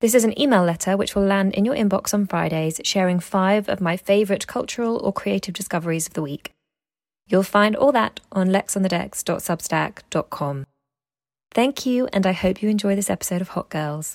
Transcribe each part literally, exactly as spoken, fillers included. This is an email letter which will land in your inbox on Fridays, sharing five of my favourite cultural or creative discoveries of the week. You'll find all that on lex on the decks dot substack dot com. Thank you, and I hope you enjoy this episode of Hot Girls.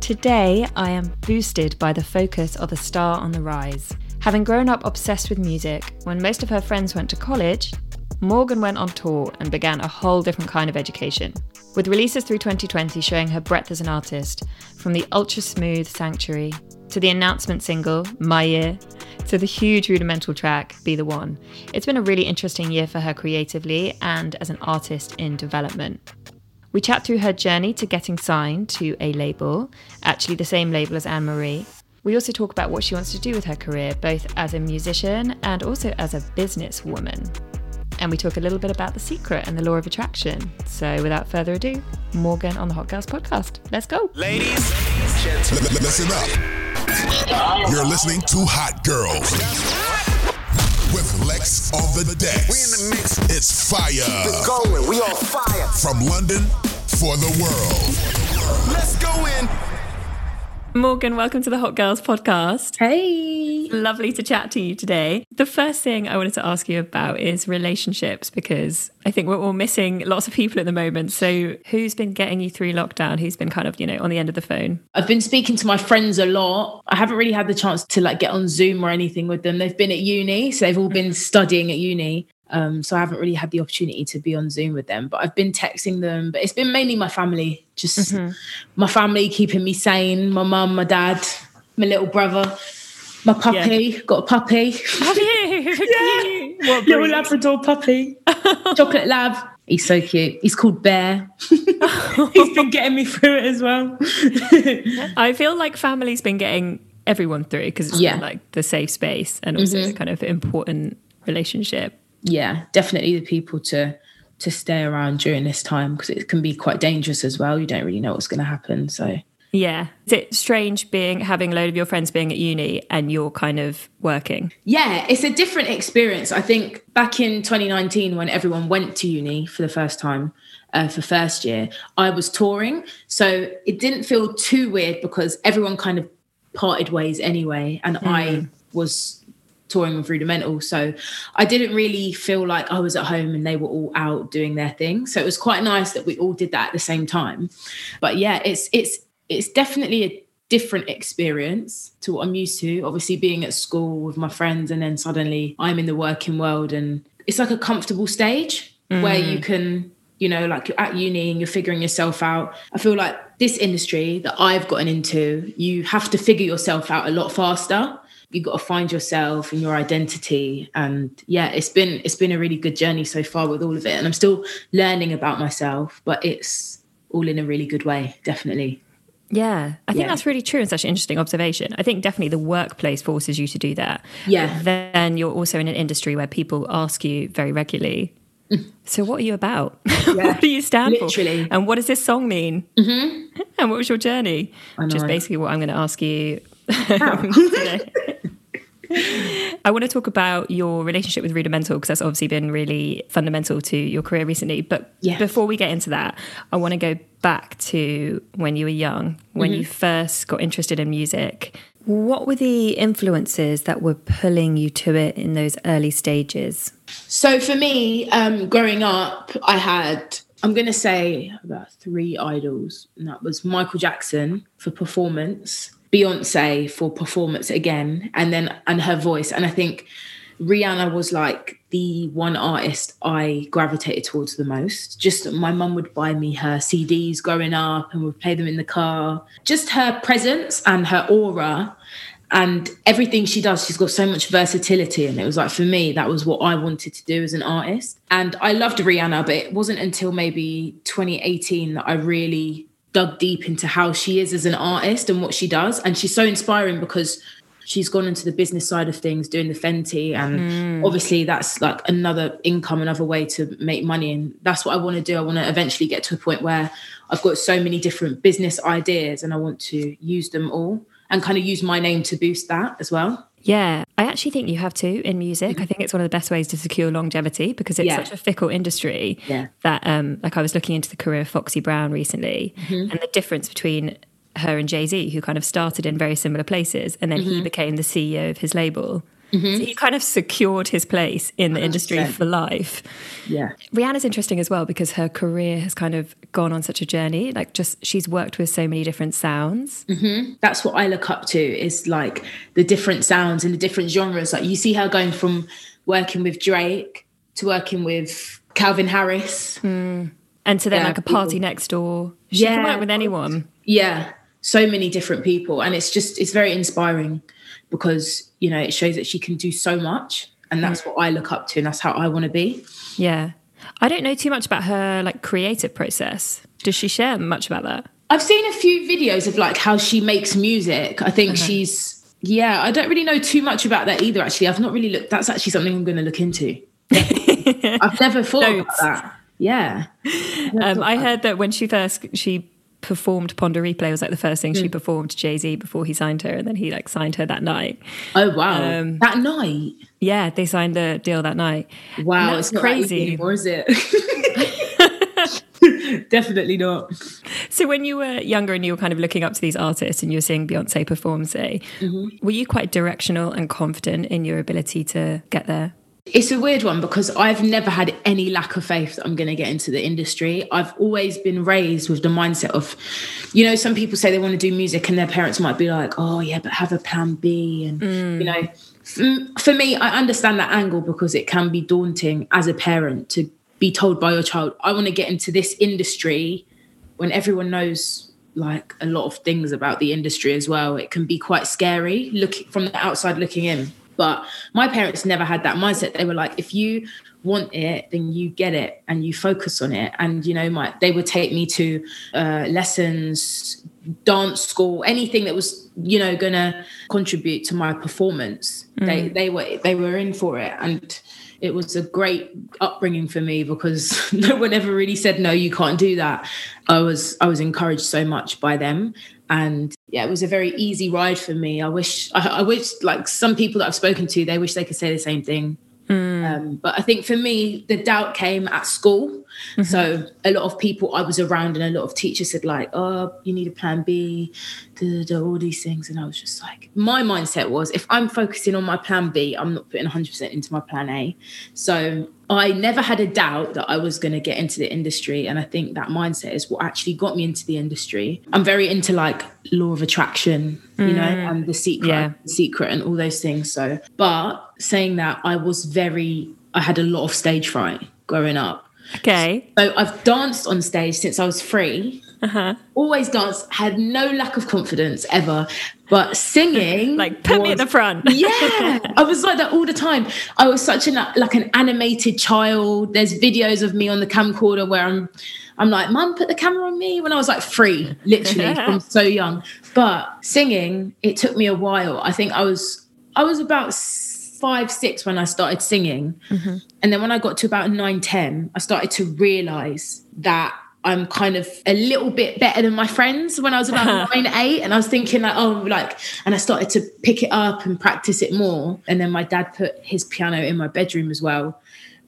Today, I am boosted by the focus of a star on the rise. Having grown up obsessed with music, when most of her friends went to college, Morgan went on tour and began a whole different kind of education, with releases through twenty twenty showing her breadth as an artist, from the ultra-smooth Sanctuary, to the announcement single, My Year, to the huge Rudimental track, Be The One. It's been a really interesting year for her creatively and as an artist in development. We chat through her journey to getting signed to a label, actually the same label as Anne-Marie. We also talk about what she wants to do with her career, both as a musician and also as a businesswoman. And we talk a little bit about The Secret and the law of attraction. So without further ado, Morgan on the Hot Girls podcast. Let's go. Ladies, gentlemen. Listen up. You're listening to Hot Girls with Lex on the Decks. We in the mix. It's fire. Keep it going. We on fire. From London for the world. Let's go in. Morgan, welcome to the Hot Girls podcast. Hey. Lovely to chat to you today. The first thing I wanted to ask you about is relationships, because I think we're all missing lots of people at the moment. So who's been getting you through lockdown? Who's been kind of, you know, on the end of the phone? I've been speaking to my friends a lot. I haven't really had the chance to like get on Zoom or anything with them. They've been at uni, so they've all been studying at uni. Um, so I haven't really had the opportunity to be on Zoom with them, but I've been texting them. But it's been mainly my family, just mm-hmm. my family keeping me sane. My mum, my dad, my little brother, my puppy. Yeah. Got a puppy. Have you? Yeah. What little Labrador puppy. Chocolate Lab. He's so cute. He's called Bear. He's been getting me through it as well. I feel like family's been getting everyone through, because it's yeah. been like the safe space and also mm-hmm. the kind of important relationship. Yeah, definitely the people to to stay around during this time, because it can be quite dangerous as well. You don't really know what's going to happen. So yeah, is it strange being having a load of your friends being at uni and you're kind of working? Yeah, it's a different experience. I think back in twenty nineteen, when everyone went to uni for the first time uh, for first year, I was touring, so it didn't feel too weird because everyone kind of parted ways anyway, and mm. I was touring with Rudimental, so I didn't really feel like I was at home and they were all out doing their thing. So it was quite nice that we all did that at the same time. But yeah, it's it's it's definitely a different experience to what I'm used to, obviously being at school with my friends, and then suddenly I'm in the working world, and it's like a comfortable stage mm. where you can, you know, like you're at uni and you're figuring yourself out. I feel like this industry that I've gotten into, you have to figure yourself out a lot faster. You've got to find yourself and your identity. And yeah, it's been it's been a really good journey so far with all of it. And I'm still learning about myself, but it's all in a really good way, definitely. Yeah, I think yeah. that's really true and such an interesting observation. I think definitely the workplace forces you to do that. Yeah. But then you're also in an industry where people ask you very regularly, so what are you about? Yeah. What do you stand Literally. for? And what does this song mean? Mm-hmm. And what was your journey? Which is basically what I'm going to ask you wow. today. I want to talk about your relationship with Rudimental because that's obviously been really fundamental to your career recently. But yeah. before we get into that, I want to go back to when you were young, when mm-hmm. you first got interested in music. What were the influences that were pulling you to it in those early stages? So for me, um, growing up, I had, I'm going to say about three idols, and that was Michael Jackson for performance, Beyonce for performance again, and then and her voice. And I think Rihanna was like the one artist I gravitated towards the most. Just my mum would buy me her C Ds growing up and would play them in the car. Just her presence and her aura and everything she does, she's got so much versatility. And it was like, for me, that was what I wanted to do as an artist. And I loved Rihanna, but it wasn't until maybe twenty eighteen that I really dug deep into how she is as an artist and what she does. And she's so inspiring because she's gone into the business side of things, doing the Fenty. And mm. obviously that's like another income, another way to make money. And that's what I want to do. I want to eventually get to a point where I've got so many different business ideas and I want to use them all and kind of use my name to boost that as well. Yeah, I actually think you have to in music. Mm-hmm. I think it's one of the best ways to secure longevity because it's yeah. such a fickle industry yeah. that um, like I was looking into the career of Foxy Brown recently mm-hmm. and the difference between her and Jay-Z, who kind of started in very similar places, and then mm-hmm. he became the C E O of his label. Mm-hmm. So he kind of secured his place in the industry one hundred percent for life. Yeah. Rihanna's interesting as well because her career has kind of gone on such a journey. Like, just she's worked with so many different sounds. Mm-hmm. That's what I look up to, is like the different sounds and the different genres. Like, you see her going from working with Drake to working with Calvin Harris. Mm. And so then yeah, like a Party people. Next Door. She yeah. can work with anyone. Yeah. So many different people. And it's just, it's very inspiring because, you know, it shows that she can do so much. And that's what I look up to. And that's how I want to be. Yeah. I don't know too much about her, like, creative process. Does she share much about that? I've seen a few videos of, like, how she makes music. I think okay. she's, yeah, I don't really know too much about that either, actually. I've not really looked, that's actually something I'm going to look into. I've never thought Notes. about that. Yeah. Um, I heard that when she first, she... performed Ponder Replay was like the first thing mm. she performed to Jay-Z before he signed her, and then he like signed her that night. Oh wow. Um, that night? Yeah, they signed the deal that night. Wow, it's crazy anymore, is it? Definitely not. So when you were younger and you were kind of looking up to these artists and you were seeing Beyonce perform, say, mm-hmm. were you quite directional and confident in your ability to get there? It's a weird one because I've never had any lack of faith that I'm going to get into the industry. I've always been raised with the mindset of, you know, some people say they want to do music and their parents might be like, oh, yeah, but have a plan B. And, mm. you know, f- for me, I understand that angle because it can be daunting as a parent to be told by your child, I want to get into this industry when everyone knows like a lot of things about the industry as well. It can be quite scary looking from the outside looking in. But my parents never had that mindset. They were like, if you want it, then you get it and you focus on it. And, you know, my, they would take me to uh, lessons, dance school, anything that was, you know, going to contribute to my performance. Mm. They they were they were in for it. And it was a great upbringing for me because no one ever really said, no, you can't do that. I was I was encouraged so much by them. And yeah, it was a very easy ride for me. I wish, I, I wish, like some people that I've spoken to, they wish they could say the same thing. Mm. Um, but I think for me, the doubt came at school. Mm-hmm. So a lot of people I was around and a lot of teachers said like, oh, you need a plan B, da, da, da, all these things. And I was just like, my mindset was, if I'm focusing on my plan B, I'm not putting one hundred percent into my plan A. So I never had a doubt that I was going to get into the industry. And I think that mindset is what actually got me into the industry. I'm very into like law of attraction, you mm. know, and the secret, yeah. the secret and all those things. So, but saying that, I was very, I had a lot of stage fright growing up. Okay. So I've danced on stage since I was three. uh-huh. always danced, had no lack of confidence ever, but singing like put was, me at the front. Yeah, I was like that all the time. I was such an like an animated child. There's videos of me on the camcorder where I'm I'm like, Mum, put the camera on me, when I was like three, literally from so young. But singing, it took me a while. I think I was I was about five, six when I started singing. Mm-hmm. And then when I got to about nine, ten, I started to realise that I'm kind of a little bit better than my friends when I was about nine, eight. And I was thinking like, oh, like, and I started to pick it up and practice it more. And then my dad put his piano in my bedroom as well.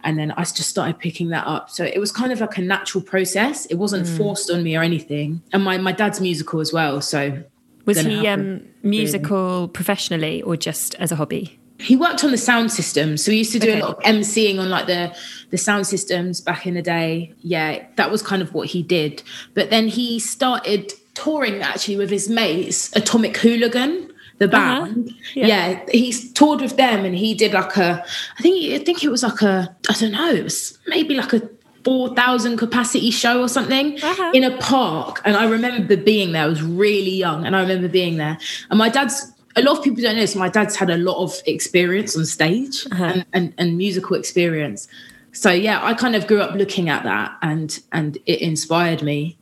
And then I just started picking that up. So it was kind of like a natural process. It wasn't mm. forced on me or anything. And my, my dad's musical as well. So was he um, musical really. professionally or just as a hobby? He worked on the sound system. So we used to do okay. a lot of emceeing on like the, the sound systems back in the day. Yeah, that was kind of what he did. But then he started touring actually with his mates, Atomic Hooligan, the band. Uh-huh. Yeah. yeah, he toured with them and he did like a, I think, I think it was like a, I don't know, it was maybe like a four thousand capacity show or something uh-huh. in a park. And I remember being there. I was really young and I remember being there. And my dad's, a lot of people don't know this, my dad's had a lot of experience on stage uh-huh. and, and, and musical experience. So, yeah, I kind of grew up looking at that and and it inspired me.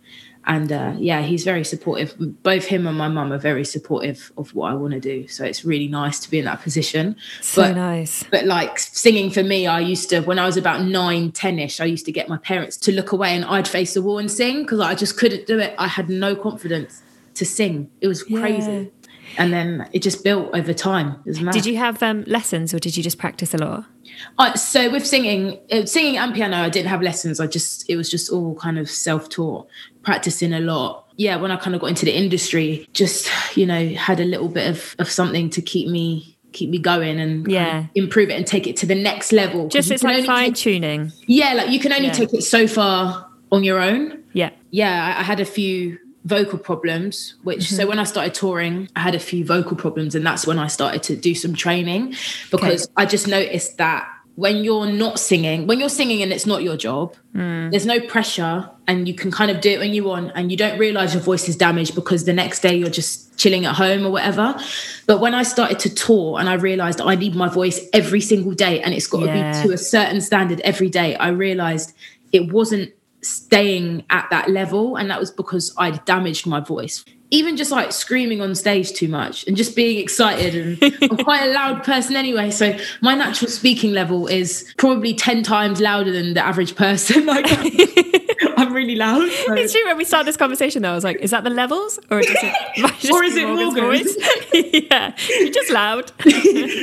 And, uh, yeah, he's very supportive. Both him and my mum are very supportive of what I want to do. So it's really nice to be in that position. So but, nice. But, like, singing for me, I used to, when I was about nine, ten-ish, I used to get my parents to look away and I'd face the wall and sing because I just couldn't do it. I had no confidence to sing. It was crazy. Yeah. And then it just built over time. Did you have um, lessons or did you just practice a lot? Uh, so with singing, uh, singing and piano, I didn't have lessons. I just, it was just all kind of self-taught, practicing a lot. Yeah, when I kind of got into the industry, just, you know, had a little bit of, of something to keep me keep me going and yeah. kind of improve it and take it to the next level. Just it's like fine-tuning. Yeah, like you can only yeah. take it so far on your own. Yeah. Yeah, I, I had a few vocal problems, which mm-hmm. so when I started touring, I had a few vocal problems, and that's when I started to do some training because okay. I just noticed that when you're not singing, when you're singing and it's not your job, mm. there's no pressure and you can kind of do it when you want and you don't realise your voice is damaged because the next day you're just chilling at home or whatever. But when I started to tour and I realised I need my voice every single day and it's got yeah. to be to a certain standard every day, I realised it wasn't staying at that level, and that was because I damaged my voice. Even just like screaming on stage too much and just being excited, and I'm quite a loud person anyway, so my natural speaking level is probably ten times louder than the average person. Like I'm really loud. So. It's true. When we started this conversation though, I was like, is that the levels or is it, or is it Morgan's voice? Yeah, you're just loud.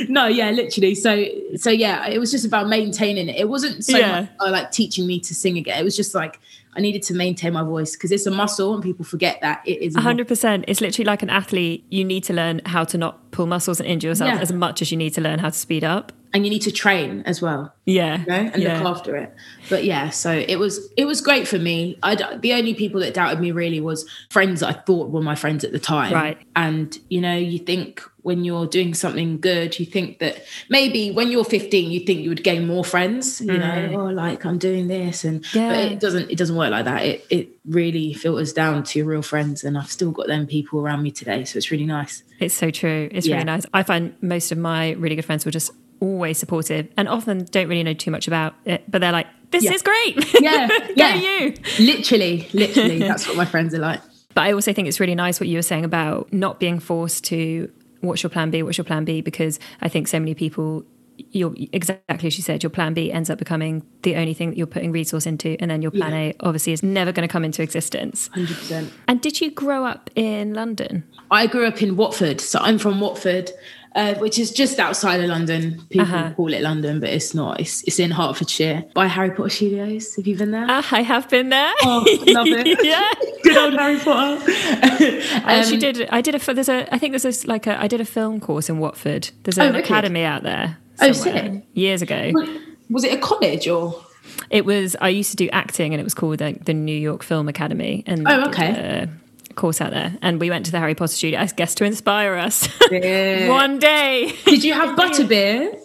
No, yeah, literally. So, so yeah, it was just about maintaining it. It wasn't so yeah. much uh, like teaching me to sing again. It was just like I needed to maintain my voice because it's a muscle and people forget that it is. A hundred percent. It's literally like an athlete. You need to learn how to not pull muscles and injure yourself yeah. as much as you need to learn how to speed up. And you need to train as well. Yeah. You know, and yeah. look after it. But yeah, so it was it was great for me. I'd, the only people that doubted me really was friends that I thought were my friends at the time. Right. And, you know, you think when you're doing something good, you think that maybe when you're fifteen, you think you would gain more friends, you mm. know, oh, like I'm doing this. And yeah. but it doesn't, it doesn't work like that. It, it really filters down to your real friends. And I've still got them people around me today. So it's really nice. It's so true. It's yeah. really nice. I find most of my really good friends will just always supportive and often don't really know too much about it, but they're like, this yeah. is great. Yeah. yeah. you. Literally, literally. That's what my friends are like. But I also think it's really nice what you were saying about not being forced to what's your plan B, what's your plan B? Because I think so many people, you're exactly as you said, your plan B ends up becoming the only thing that you're putting resource into. And then your plan yeah. A obviously is never going to come into existence. one hundred percent. And did you grow up in London? I grew up in Watford. So I'm from Watford. Uh, which is just outside of London. People uh-huh. call it London, but it's not. It's, it's in Hertfordshire. By Harry Potter Studios. Have you been there? Uh, I have been there. Oh, love it. Yeah. Good old Harry Potter. um, I actually did, I did a, there's a, I think there's a, like a, I did a film course in Watford. There's an oh, academy out there. Oh, sick. Years ago. Was it a college or? It was, I used to do acting and it was called the, the New York Film Academy. And oh, okay. Uh, course out there, and we went to the Harry Potter studio, I guess, to inspire us. Yeah. One day. Did you have butterbeer?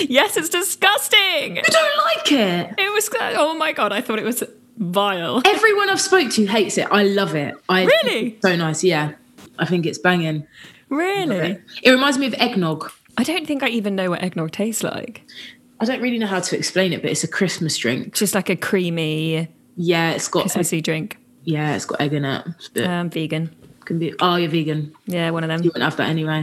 Yes, it's disgusting. You don't like it? It was, oh my God, I thought it was vile. Everyone I've spoke to hates it. I love it. I really? So nice, yeah. I think it's banging. Really? It. it reminds me of eggnog. I don't think I even know what eggnog tastes like. I don't really know how to explain it, but it's a Christmas drink. Just like a creamy... Yeah, it's got... Christmassy egg. drink. Yeah, it's got egg in it. Um, vegan. Can be. Oh, you're vegan. Yeah, one of them. You wouldn't have that anyway.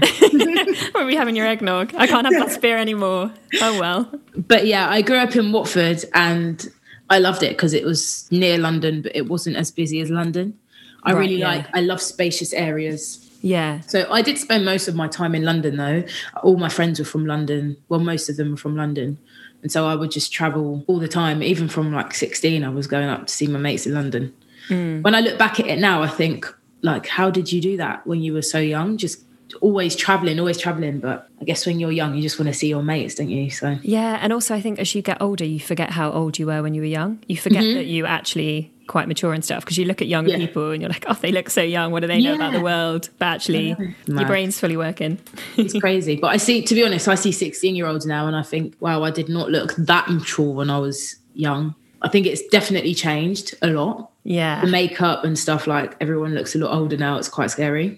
Won't be having your eggnog. I can't have yeah. that beer anymore. Oh, well. But yeah, I grew up in Watford and I loved it because it was near London, but it wasn't as busy as London. I right, really yeah. like... I love spacious areas. Yeah. So I did spend most of my time in London, though. All my friends were from London. Well, most of them were from London. And so I would just travel all the time. Even from like sixteen, I was going up to see my mates in London. Mm. When I look back at it now, I think, like, how did you do that when you were so young? Just always travelling, always travelling. But I guess when you're young, you just want to see your mates, don't you? So yeah. And also, I think as you get older, you forget how old you were when you were young. You forget mm-hmm. that you actually... quite mature and stuff, because you look at young yeah. people and you're like, oh, they look so young, what do they know yeah. about the world? But actually no. your brain's fully working. It's crazy. But I see, to be honest, I see sixteen year olds now and I think, wow, I did not look that mature when I was young. I think it's definitely changed a lot. Yeah, the makeup and stuff, like everyone looks a lot older now. It's quite scary.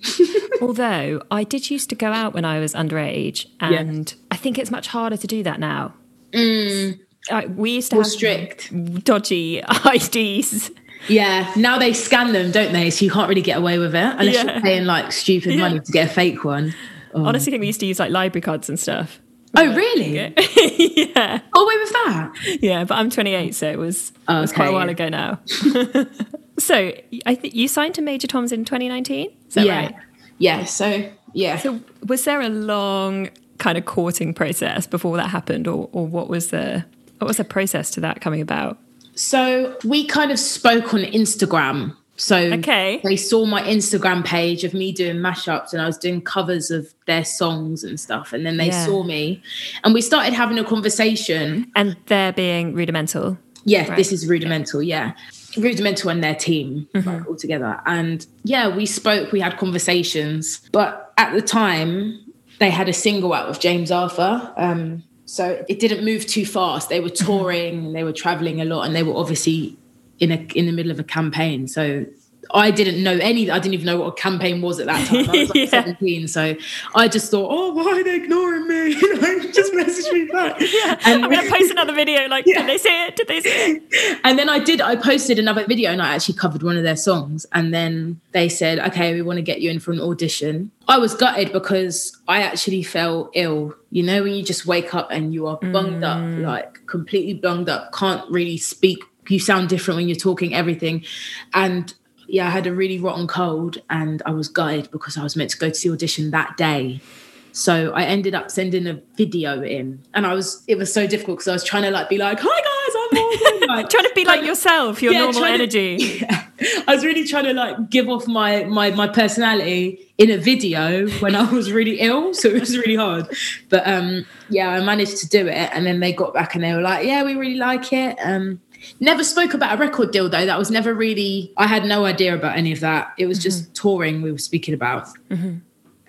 Although I did used to go out when I was underage, and yeah. I think it's much harder to do that now. mm. Like, we used to All have strict dodgy I Ds. Yeah, now they scan them, don't they? So you can't really get away with it unless yeah. you're paying like stupid yeah. money to get a fake one. Oh. Honestly, I think we used to use like library cards and stuff. Oh, but, really? Yeah. All away with that? Yeah, but I'm twenty-eight, so it was, okay. it was quite a while ago now. So I think you signed to Major Tom's in twenty nineteen. Is that yeah. right? Yeah. So yeah. So was there a long kind of courting process before that happened, or or what was the what was the process to that coming about? So we kind of spoke on Instagram. So okay. they saw my Instagram page of me doing mashups and I was doing covers of their songs and stuff. And then they yeah. saw me and we started having a conversation. And they're being Rudimental. Yeah, right. This is Rudimental, yeah. Rudimental and their team, mm-hmm. like, all together. And yeah, we spoke, we had conversations. But at the time, they had a single out with James Arthur, um, so it didn't move too fast. They were touring, they were travelling a lot, and they were obviously in a in the middle of a campaign. So I didn't know any, I didn't even know what a campaign was at that time. I was like yeah. seventeen, so I just thought, oh, why are they ignoring me? Like, just message me back. Yeah, and I'm going to post another video, like, yeah. did they see it? Did they see it? And then I did, I posted another video and I actually covered one of their songs. And then they said, okay, we want to get you in for an audition. I was gutted because I actually fell ill. You know, when you just wake up and you are bunged mm. up, like completely bunged up, can't really speak. You sound different when you're talking, everything. And yeah, I had a really rotten cold and I was gutted because I was meant to go to the audition that day. So I ended up sending a video in and I was, it was so difficult because I was trying to like be like, hi guys, I'm Morgan. Like, trying to be like, like yourself, your yeah, normal energy. To, yeah. I was really trying to like give off my, my, my personality in a video when I was really ill. So it was really hard. But um, yeah, I managed to do it. And then they got back and they were like, yeah, we really like it. Um, Never spoke about a record deal, though. That was never really... I had no idea about any of that. It was mm-hmm. just touring we were speaking about. Mm-hmm.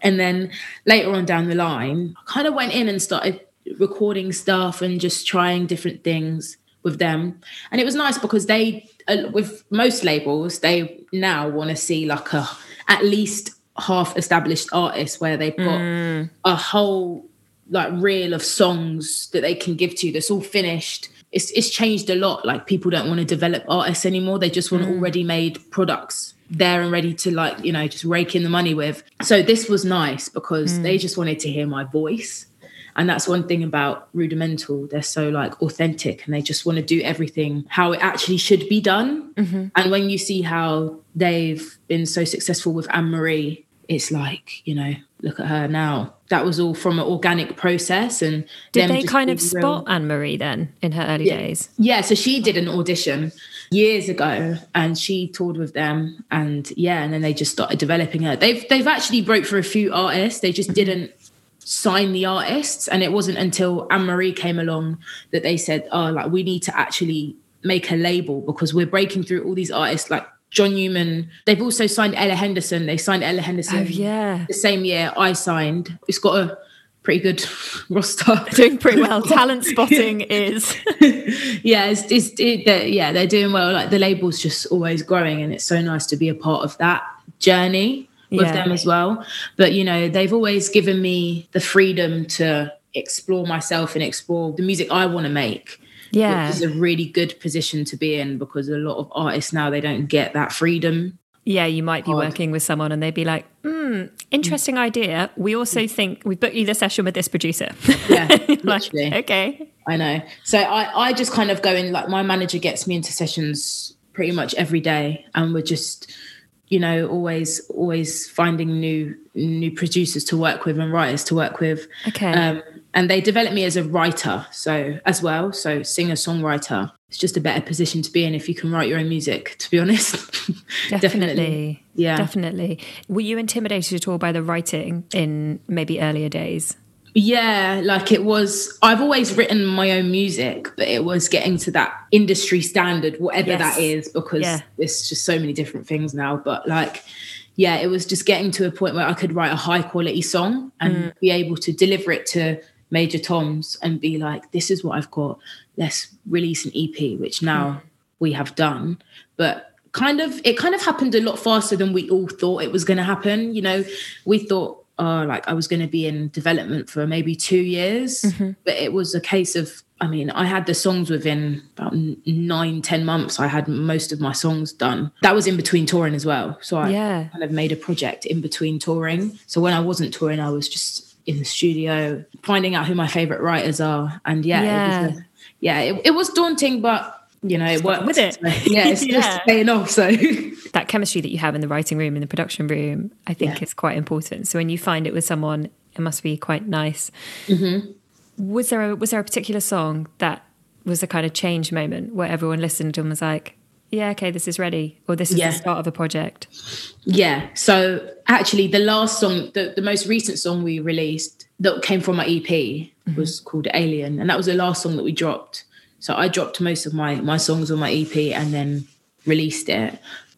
And then later on down the line, I kind of went in and started recording stuff and just trying different things with them. And it was nice because they, uh, with most labels, they now want to see like a at least half-established artist where they've got mm. a whole like reel of songs that they can give to you that's all finished. It's it's changed a lot. Like, people don't want to develop artists anymore. They just want mm. already made products there and ready to, like, you know, just rake in the money with. So this was nice because mm. they just wanted to hear my voice. And that's one thing about Rudimental. They're so, like, authentic and they just want to do everything how it actually should be done. Mm-hmm. And when you see how they've been so successful with Anne-Marie, it's like, you know, look at her now. That was all from an organic process. And did they kind of spot Anne-Marie then in her early yeah. days? Yeah, so she did an audition years ago and she toured with them, and yeah, and then they just started developing her. They've they've actually broke for a few artists. They just didn't sign the artists, and it wasn't until Anne-Marie came along that they said, oh, like, we need to actually make a label because we're breaking through all these artists like John Newman. They've also signed Ella Henderson. They signed Ella Henderson oh, yeah. the same year I signed. It's got a pretty good roster. Doing pretty well. Talent spotting is yeah, it's, it's it, they're, yeah, they're doing well. Like the label's just always growing, and it's so nice to be a part of that journey with yeah. them as well. But you know, they've always given me the freedom to explore myself and explore the music I want to make. Yeah, which is a really good position to be in, because a lot of artists now, they don't get that freedom. Yeah, you might be Odd. working with someone and they'd be like, hmm, interesting idea. We also think we booked you the session with this producer. Yeah, like, okay. I know. So I, I just kind of go in, like my manager gets me into sessions pretty much every day, and we're just, you know, always, always finding new, new producers to work with and writers to work with. Okay. Um, and they develop me as a writer, so as well. So singer-songwriter. It's just a better position to be in if you can write your own music, to be honest. Definitely. Definitely. Yeah. Definitely. Were you intimidated at all by the writing in maybe earlier days? Yeah, like it was, I've always written my own music, but it was getting to that industry standard, whatever yes. that is, because yeah. there's just so many different things now. But like, yeah, it was just getting to a point where I could write a high quality song and mm. be able to deliver it to Major Tom's and be like, this is what I've got, let's release an E P, which now mm. we have done. But kind of, it kind of happened a lot faster than we all thought it was going to happen. You know, we thought, oh, like I was going to be in development for maybe two years, mm-hmm. but it was a case of, I mean, I had the songs within about nine, ten months. I had most of my songs done. That was in between touring as well. So I yeah. kind of made a project in between touring. So when I wasn't touring, I was just in the studio, finding out who my favourite writers are. And yeah, yeah, it was, a, yeah, it, it was daunting, but you know, it just worked with it. So, yeah, it's yeah. just paying off. So that chemistry that you have in the writing room, in the production room, I think yeah. is quite important. So when you find it with someone, it must be quite nice. Mm-hmm. Was there a, was there a particular song that was a kind of change moment where everyone listened and was like, yeah, okay, this is ready, or this is yeah. the start of a project? Yeah, so actually the last song, the, the most recent song we released that came from my E P mm-hmm. was called Alien, and that was the last song that we dropped. So I dropped most of my, my songs on my E P and then released it.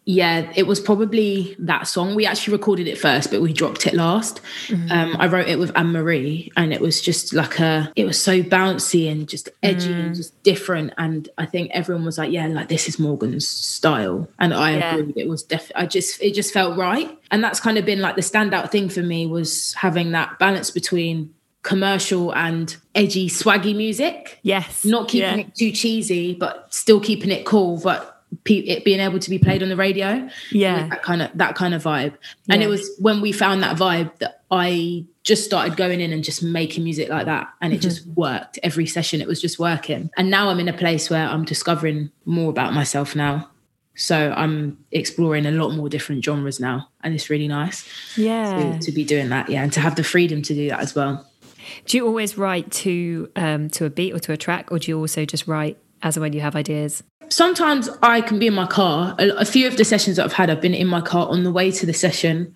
Yeah, it was probably that song. We actually recorded it first, but we dropped it last. Mm-hmm. Um, I wrote it with Anne-Marie, and it was just like a, it was so bouncy and just edgy mm. and just different. And I think everyone was like, yeah, like this is Morgan's style. And I yeah. agreed. It was def- I just, it just felt right. And that's kind of been like the standout thing for me, was having that balance between commercial and edgy, swaggy music. Yes. Not keeping yeah. it too cheesy, but still keeping it cool. But it being able to be played on the radio, yeah, that kind of that kind of vibe. And yeah. it was when we found that vibe that I just started going in and just making music like that, and it mm-hmm. just worked. Every session it was just working. And now I'm in a place where I'm discovering more about myself now, so I'm exploring a lot more different genres now, and it's really nice yeah to, to be doing that yeah and to have the freedom to do that as well. Do you always write to um to a beat or to a track, or do you also just write as and when you have ideas? Sometimes I can be in my car. A, a few of the sessions that I've had, I've been in my car on the way to the session,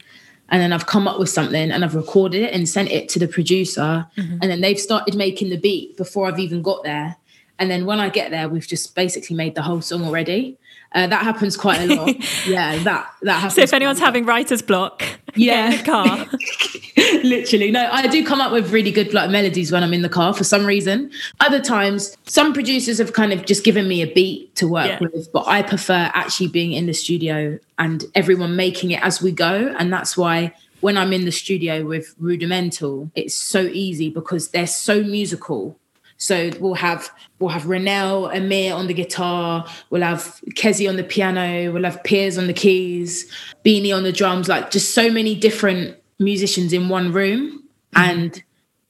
and then I've come up with something and I've recorded it and sent it to the producer, mm-hmm. and then they've started making the beat before I've even got there. And then when I get there, we've just basically made the whole song already. Uh, that happens quite a lot. yeah, that that happens. So if anyone's having writer's block, yeah, in the car. Literally. No, I do come up with really good like melodies when I'm in the car for some reason. Other times, some producers have kind of just given me a beat to work yeah. with, but I prefer actually being in the studio and everyone making it as we go. And that's why when I'm in the studio with Rudimental, it's so easy because they're so musical. So we'll have we'll have Renelle Amir on the guitar, we'll have Kezi on the piano, we'll have Piers on the keys, Beanie on the drums, like just so many different musicians in one room. Mm. And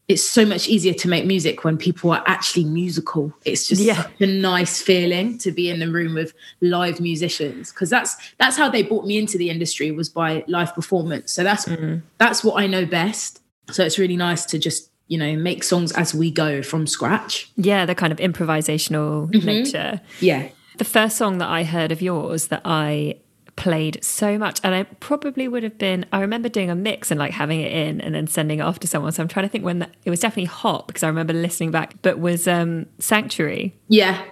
it's so much easier to make music when people are actually musical. It's just yeah. such a nice feeling to be in the room with live musicians, because that's that's how they brought me into the industry, was by live performance. So that's mm. that's what I know best. So it's really nice to just, you know, make songs as we go from scratch. Yeah, the kind of improvisational mm-hmm. nature. Yeah. The first song that I heard of yours that I played so much, and I probably would have been, I remember doing a mix and like having it in and then sending it off to someone. So I'm trying to think when that, it was definitely Hot, because I remember listening back, but was um, Sanctuary. Yeah.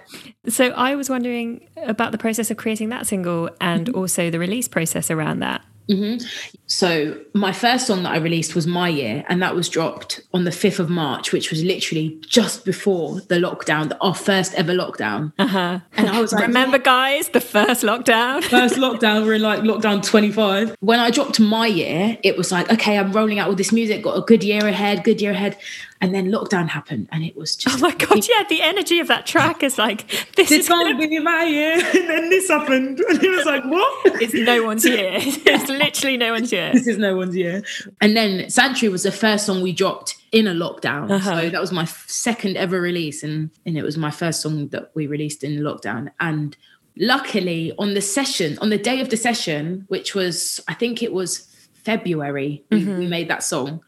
So I was wondering about the process of creating that single and mm-hmm. also the release process around that. Mm-hmm. So my first song that I released was My Year, and that was dropped on the fifth of March, which was literally just before the lockdown, our first ever lockdown. Uh-huh. And I was like, remember guys, the first lockdown? First lockdown, we're in like lockdown twenty-five. When I dropped My Year, it was like, okay, I'm rolling out all this music, got a good year ahead, good year ahead. And then lockdown happened, and it was just... Oh, my God, yeah, the energy of that track is like... This, this is going to be my year, and then this happened. And it was like, what? It's no one's year. It's literally no one's year. This is no one's year. And then Sanctuary was the first song we dropped in a lockdown. Uh-huh. So that was my second ever release, and, and it was my first song that we released in lockdown. And luckily, on the session, on the day of the session, which was, I think it was February, mm-hmm. we, we made that song,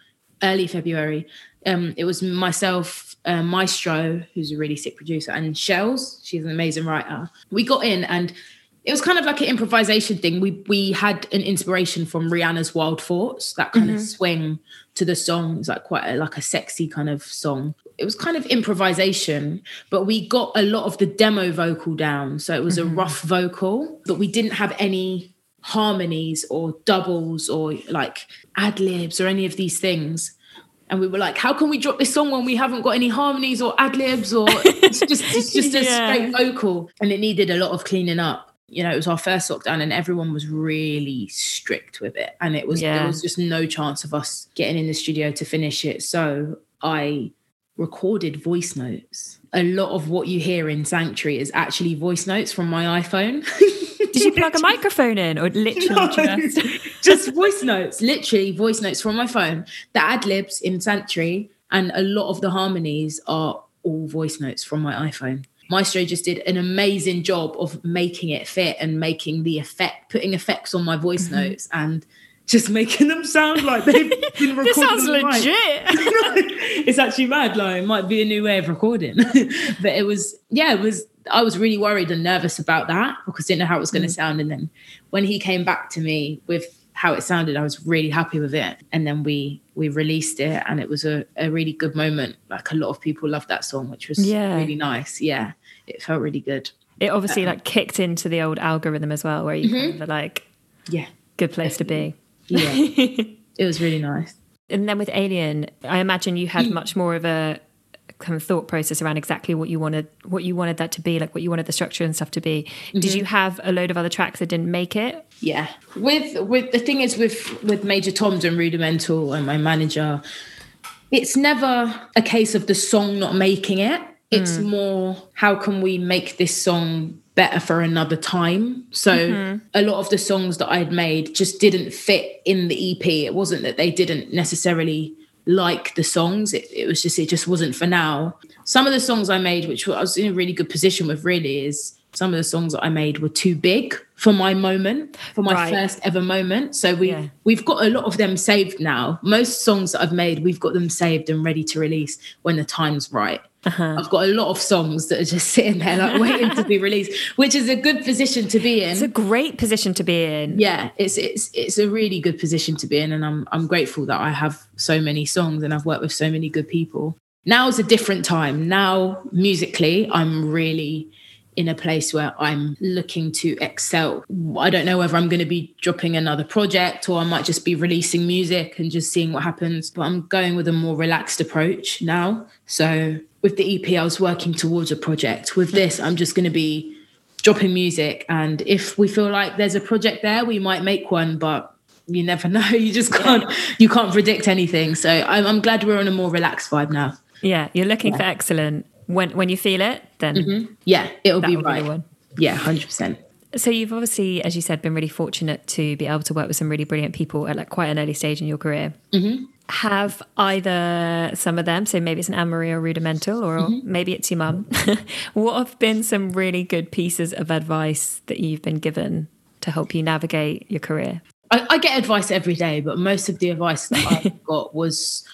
early February... Um, it was myself, uh, Maestro, who's a really sick producer, and Shells, she's an amazing writer. We got in, and it was kind of like an improvisation thing. We we had an inspiration from Rihanna's Wild Thoughts, that kind mm-hmm. of swing to the song. It's like quite a, like a sexy kind of song. It was kind of improvisation, but we got a lot of the demo vocal down. So it was mm-hmm. a rough vocal, but we didn't have any harmonies or doubles or like ad-libs or any of these things. And we were like, how can we drop this song when we haven't got any harmonies or ad-libs or it's just it's just a yeah. straight vocal? And it needed a lot of cleaning up. You know, it was our first lockdown and everyone was really strict with it. And it was yeah. there was just no chance of us getting in the studio to finish it. So I recorded voice notes. A lot of what you hear in Sanctuary is actually voice notes from my iPhone. Did you plug a microphone in or literally no, just... just voice notes, literally voice notes from my phone. The ad-libs in Sanctuary and a lot of the harmonies are all voice notes from my iPhone. Maestro just did an amazing job of making it fit and making the effect, putting effects on my voice mm-hmm. notes and just making them sound like they've been recording. This sounds legit. It's actually mad. Like, it might be a new way of recording. But it was, yeah, it was... I was really worried and nervous about that because I didn't know how it was going to mm. sound. And then when he came back to me with how it sounded, I was really happy with it. And then we we released it, and it was a, a really good moment. Like, a lot of people loved that song, which was yeah. really nice. Yeah, it felt really good. It obviously um, like kicked into the old algorithm as well, where you mm-hmm. kind of like, yeah, good place definitely. To be. Yeah, it was really nice. And then with Alien, I imagine you had much more of a kind of thought process around exactly what you wanted what you wanted that to be, like what you wanted the structure and stuff to be. Mm-hmm. Did you have a load of other tracks that didn't make it? Yeah. With with the thing is with with Major Tom's and Rudimental and my manager, it's never a case of the song not making it. It's mm. more, how can we make this song better for another time? So mm-hmm. a lot of the songs that I had made just didn't fit in the E P. It wasn't that they didn't necessarily like the songs, it, it was just it just wasn't for now. Some of the songs I made, which I was in a really good position with, really, is some of the songs that I made were too big for my moment, for my right. first ever moment. So we yeah. we've got a lot of them saved now. Most songs that I've made, we've got them saved and ready to release when the time's right. Uh-huh. I've got a lot of songs that are just sitting there like waiting to be released, which is a good position to be in. It's a great position to be in. Yeah, it's it's it's a really good position to be in, and I'm I'm grateful that I have so many songs and I've worked with so many good people. Now is a different time. Now musically, I'm really in a place where I'm looking to excel. I don't know whether I'm going to be dropping another project or I might just be releasing music and just seeing what happens. But I'm going with a more relaxed approach now. So with the E P, I was working towards a project. With this, I'm just going to be dropping music. And if we feel like there's a project there, we might make one, but you never know. You just can't, yeah. you can't predict anything. So I'm, I'm glad we're on a more relaxed vibe now. Yeah. You're looking yeah. for excellent. When when you feel it, then mm-hmm. yeah, it'll be right. Be one. Yeah, one hundred percent. So you've obviously, as you said, been really fortunate to be able to work with some really brilliant people at like quite an early stage in your career. Mm-hmm. Have either some of them, so maybe it's an Anne-Marie or Rudimental, or mm-hmm. maybe it's your mum. What have been some really good pieces of advice that you've been given to help you navigate your career? I, I get advice every day, but most of the advice that I got was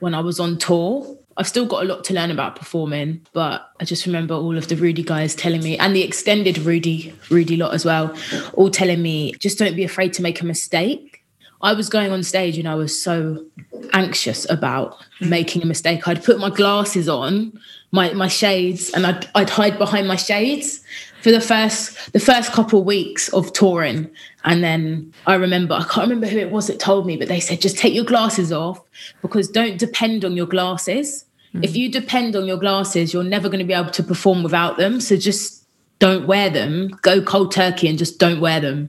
when I was on tour. I've still got a lot to learn about performing, but I just remember all of the Rudy guys telling me, and the extended Rudy, Rudy lot as well, all telling me, just don't be afraid to make a mistake. I was going on stage and I was so anxious about making a mistake. I'd put my glasses on, my my shades, and I'd I'd hide behind my shades for the first the first couple of weeks of touring. And then I remember, I can't remember who it was that told me, but they said, just take your glasses off, because don't depend on your glasses. Mm. If you depend on your glasses, you're never going to be able to perform without them. So just don't wear them. Go cold turkey and just don't wear them.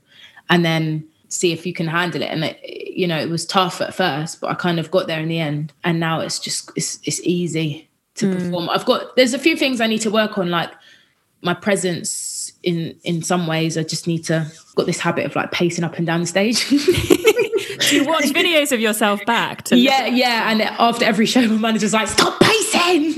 And then see if you can handle it. And it, you know, it was tough at first, but I kind of got there in the end. And now it's just, it's, it's easy to mm. perform. I've got, there's a few things I need to work on, like my presence in, in some ways. I just need to, I've got this habit of like pacing up and down the stage. Do you watch videos of yourself back? To yeah. Look? Yeah. And after every show, my manager's like, stop pacing.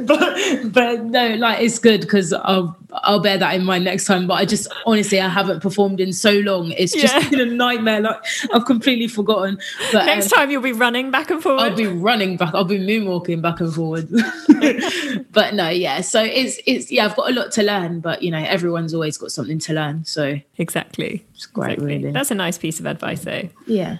but but no, like, it's good, because I'll I'll bear that in mind next time. But I just honestly I haven't performed in so long. It's just yeah. been a nightmare. Like, I've completely forgotten. But next uh, time you'll be running back and forward. I'll be running back. I'll be moonwalking back and forward. But no, yeah. So it's it's yeah. I've got a lot to learn, but you know, everyone's always got something to learn. So exactly, it's great. Exactly. Really, that's a nice piece of advice, though. Yeah.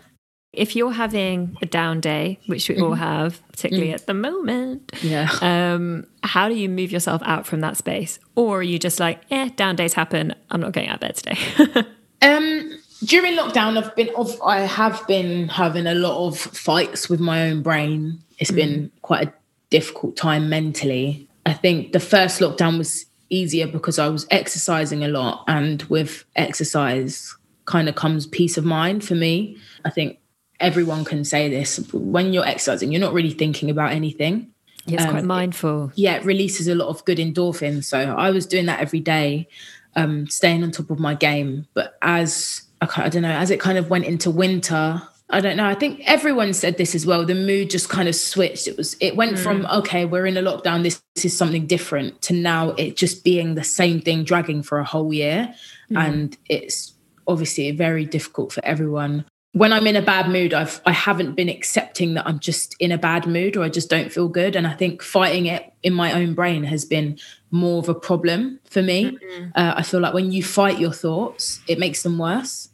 If you're having a down day, which we all have, particularly mm. at the moment, yeah. um, how do you move yourself out from that space? Or are you just like, eh, down days happen, I'm not getting out of bed today? um, during lockdown, I've been off, I have been having a lot of fights with my own brain. It's mm. been quite a difficult time mentally. I think the first lockdown was easier because I was exercising a lot, and with exercise kind of comes peace of mind for me. I think everyone can say this. When you're exercising, you're not really thinking about anything. It's um, quite mindful. It, yeah, it releases a lot of good endorphins. So I was doing that every day, um, staying on top of my game. But as, I don't know, as it kind of went into winter, I don't know, I think everyone said this as well, the mood just kind of switched. It was, it went mm. from, okay, we're in a lockdown, this, this is something different, to now it just being the same thing, dragging for a whole year. Mm. And it's obviously very difficult for everyone. When I'm in a bad mood, I've, I haven't been accepting that I'm just in a bad mood, or I just don't feel good. And I think fighting it in my own brain has been more of a problem for me. Mm-hmm. Uh, I feel like when you fight your thoughts, it makes them worse.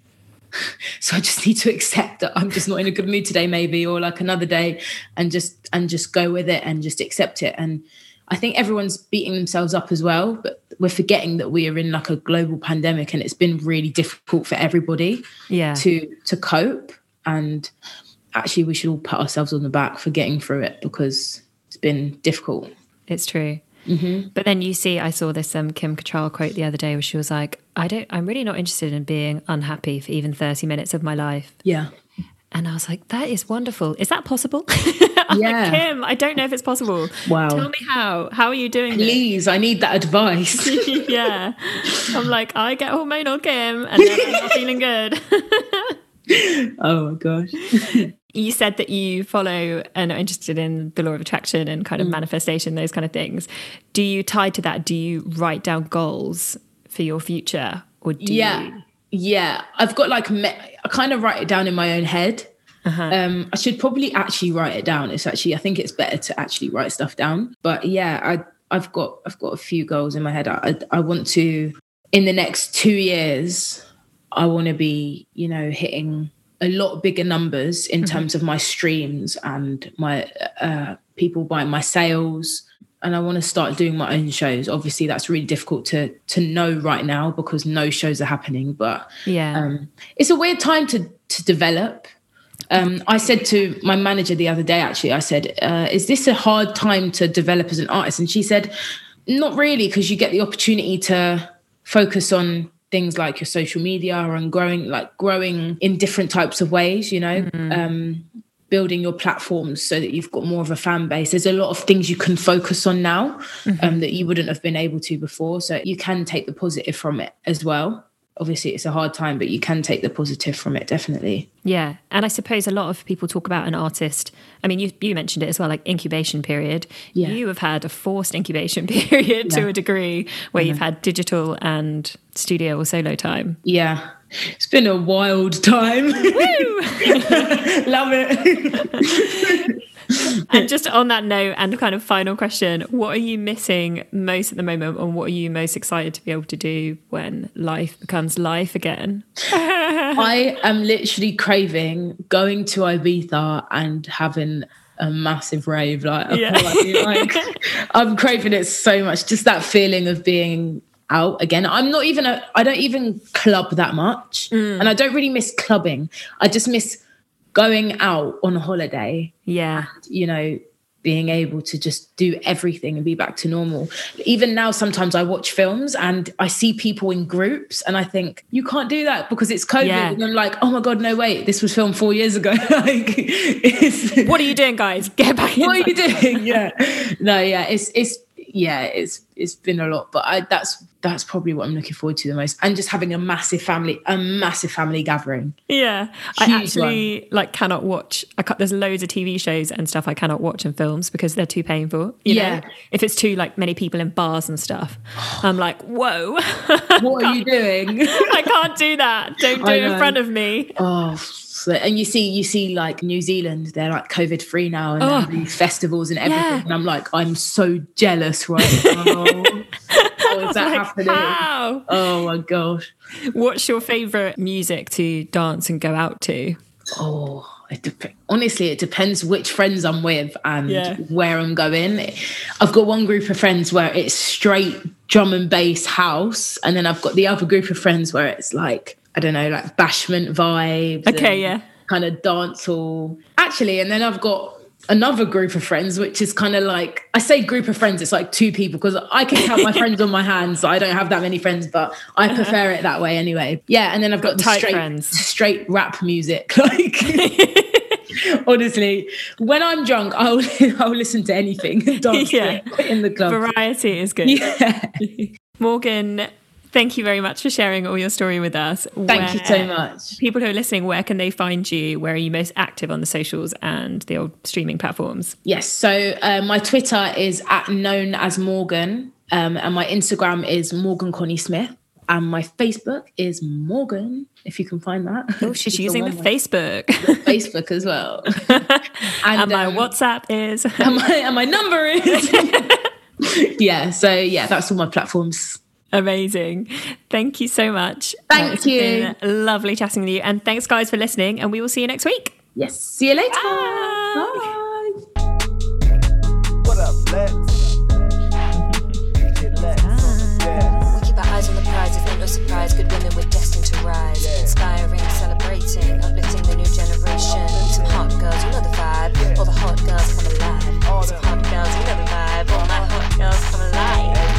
So I just need to accept that I'm just not in a good mood today, maybe, or like another day, and just, and just go with it and just accept it. And I think everyone's beating themselves up as well, but we're forgetting that we are in like a global pandemic, and it's been really difficult for everybody yeah. to to cope. And actually, we should all pat ourselves on the back for getting through it, because it's been difficult. It's true. Mm-hmm. But then you see, I saw this um, Kim Cattrall quote the other day where she was like, "I don't, I'm really not interested in being unhappy for even thirty minutes of my life." Yeah. And I was like, that is wonderful. Is that possible? I'm yeah. like, Kim, I don't know if it's possible. Wow. Tell me how. How are you doing this? Please, I need that advice. Yeah. I'm like, I get hormonal, Kim, and then I'm not feeling good. Oh, my gosh. You said that you follow and are interested in the law of attraction and kind of mm. manifestation, those kind of things. Do you tie to that? Do you write down goals for your future? Or do yeah. you... Yeah, I've got like, me- I kind of write it down in my own head. Uh-huh. Um, I should probably actually write it down. It's actually, I think it's better to actually write stuff down. But yeah, I, I've got, I've got a few goals in my head. I, I want to, in the next two years, I want to be, you know, hitting a lot bigger numbers in mm-hmm. terms of my streams and my uh, people buying my sales. And I want to start doing my own shows. Obviously, that's really difficult to to know right now because no shows are happening. But yeah, um, it's a weird time to to develop. Um, I said to my manager the other day, actually, I said, uh, "Is this a hard time to develop as an artist?" And she said, "Not really, because you get the opportunity to focus on things like your social media and growing, like growing in different types of ways. You know." Mm-hmm. Um, building your platforms so that you've got more of a fan base. There's a lot of things you can focus on now mm-hmm. um, that you wouldn't have been able to before. So you can take the positive from it as well. Obviously, it's a hard time, but you can take the positive from it, definitely. Yeah. And I suppose a lot of people talk about an artist. I mean, you you mentioned it as well, like incubation period. Yeah. You have had a forced incubation period yeah. to a degree where mm-hmm. you've had digital and studio or solo time. Yeah. It's been a wild time. Woo! Love it. And just on that note, and kind of final question, what are you missing most at the moment, and what are you most excited to be able to do when life becomes life again? I am literally craving going to Ibiza and having a massive rave. Like, I yeah. feel like, like I'm craving it so much. Just that feeling of being out again. I'm not even a, I don't even club that much, mm. and I don't really miss clubbing. I just miss going out on a holiday. Yeah, and, you know, being able to just do everything and be back to normal. Even now, sometimes I watch films and I see people in groups and I think, you can't do that because it's COVID. Yeah. And I'm like, oh my God, no, wait, this was filmed four years ago. Like, it's, what are you doing, guys? Get back in. What are you doing? Yeah. No, yeah, it's, it's, yeah, it's, it's been a lot, but I, that's, that's probably what I'm looking forward to the most. And just having a massive family, a massive family gathering. Yeah. Huge I actually one. like cannot watch. I can't, there's loads of T V shows and stuff I cannot watch in films because they're too painful. You yeah. know, if it's too like many people in bars and stuff, I'm like, whoa. What are you doing? I can't do that. Don't do it in front of me. Oh, so, and you see, you see like New Zealand, they're like COVID free now and oh. they're festivals and everything. Yeah. And I'm like, I'm so jealous right now. Oh, is that like, happening? How? Oh my gosh. What's your favourite music to dance and go out to? Oh, it de- honestly, it depends which friends I'm with and yeah. where I'm going. I've got one group of friends where it's straight drum and bass house, and then I've got the other group of friends where it's like, I don't know, like bashment vibes. Okay, yeah. Kind of dancehall. Actually, and then I've got another group of friends which is kind of like, I say group of friends, it's like two people because I can count my friends on my hands, so I don't have that many friends, but I prefer uh-huh. it that way anyway. Yeah, and then I've got, got the tight straight friends. Straight rap music, like honestly, when I'm drunk I'll I'll listen to anything and dance yeah. in the club. Variety is good. Yeah. Morgan, thank you very much for sharing all your story with us. Thank where, you so much. People who are listening, where can they find you? Where are you most active on the socials and the old streaming platforms? Yes, so uh, my Twitter is at knownasmorgan, um, and my Instagram is morgan connie smith, and my Facebook is Morgan, if you can find that. Oh, she's using the Facebook. Facebook as well. And, and my um, WhatsApp is. And my, and my number is. Yeah, so yeah, that's all my platforms. Amazing. Thank you so much. Thank it's you. Been lovely chatting with you. And thanks, guys, for listening. And we will see you next week. Yes. See you later. Bye. Bye. What up, Lex? Lex on the decks. We keep our eyes on the prize. It's no surprise. Good women, we're destined to rise. Yeah. Inspiring, celebrating, uplifting the new generation. Some hot girls, you know the vibe. Yeah. All the hot girls come alive. All Some hot girls, you know the vibe. All my hot girls come alive. Yeah.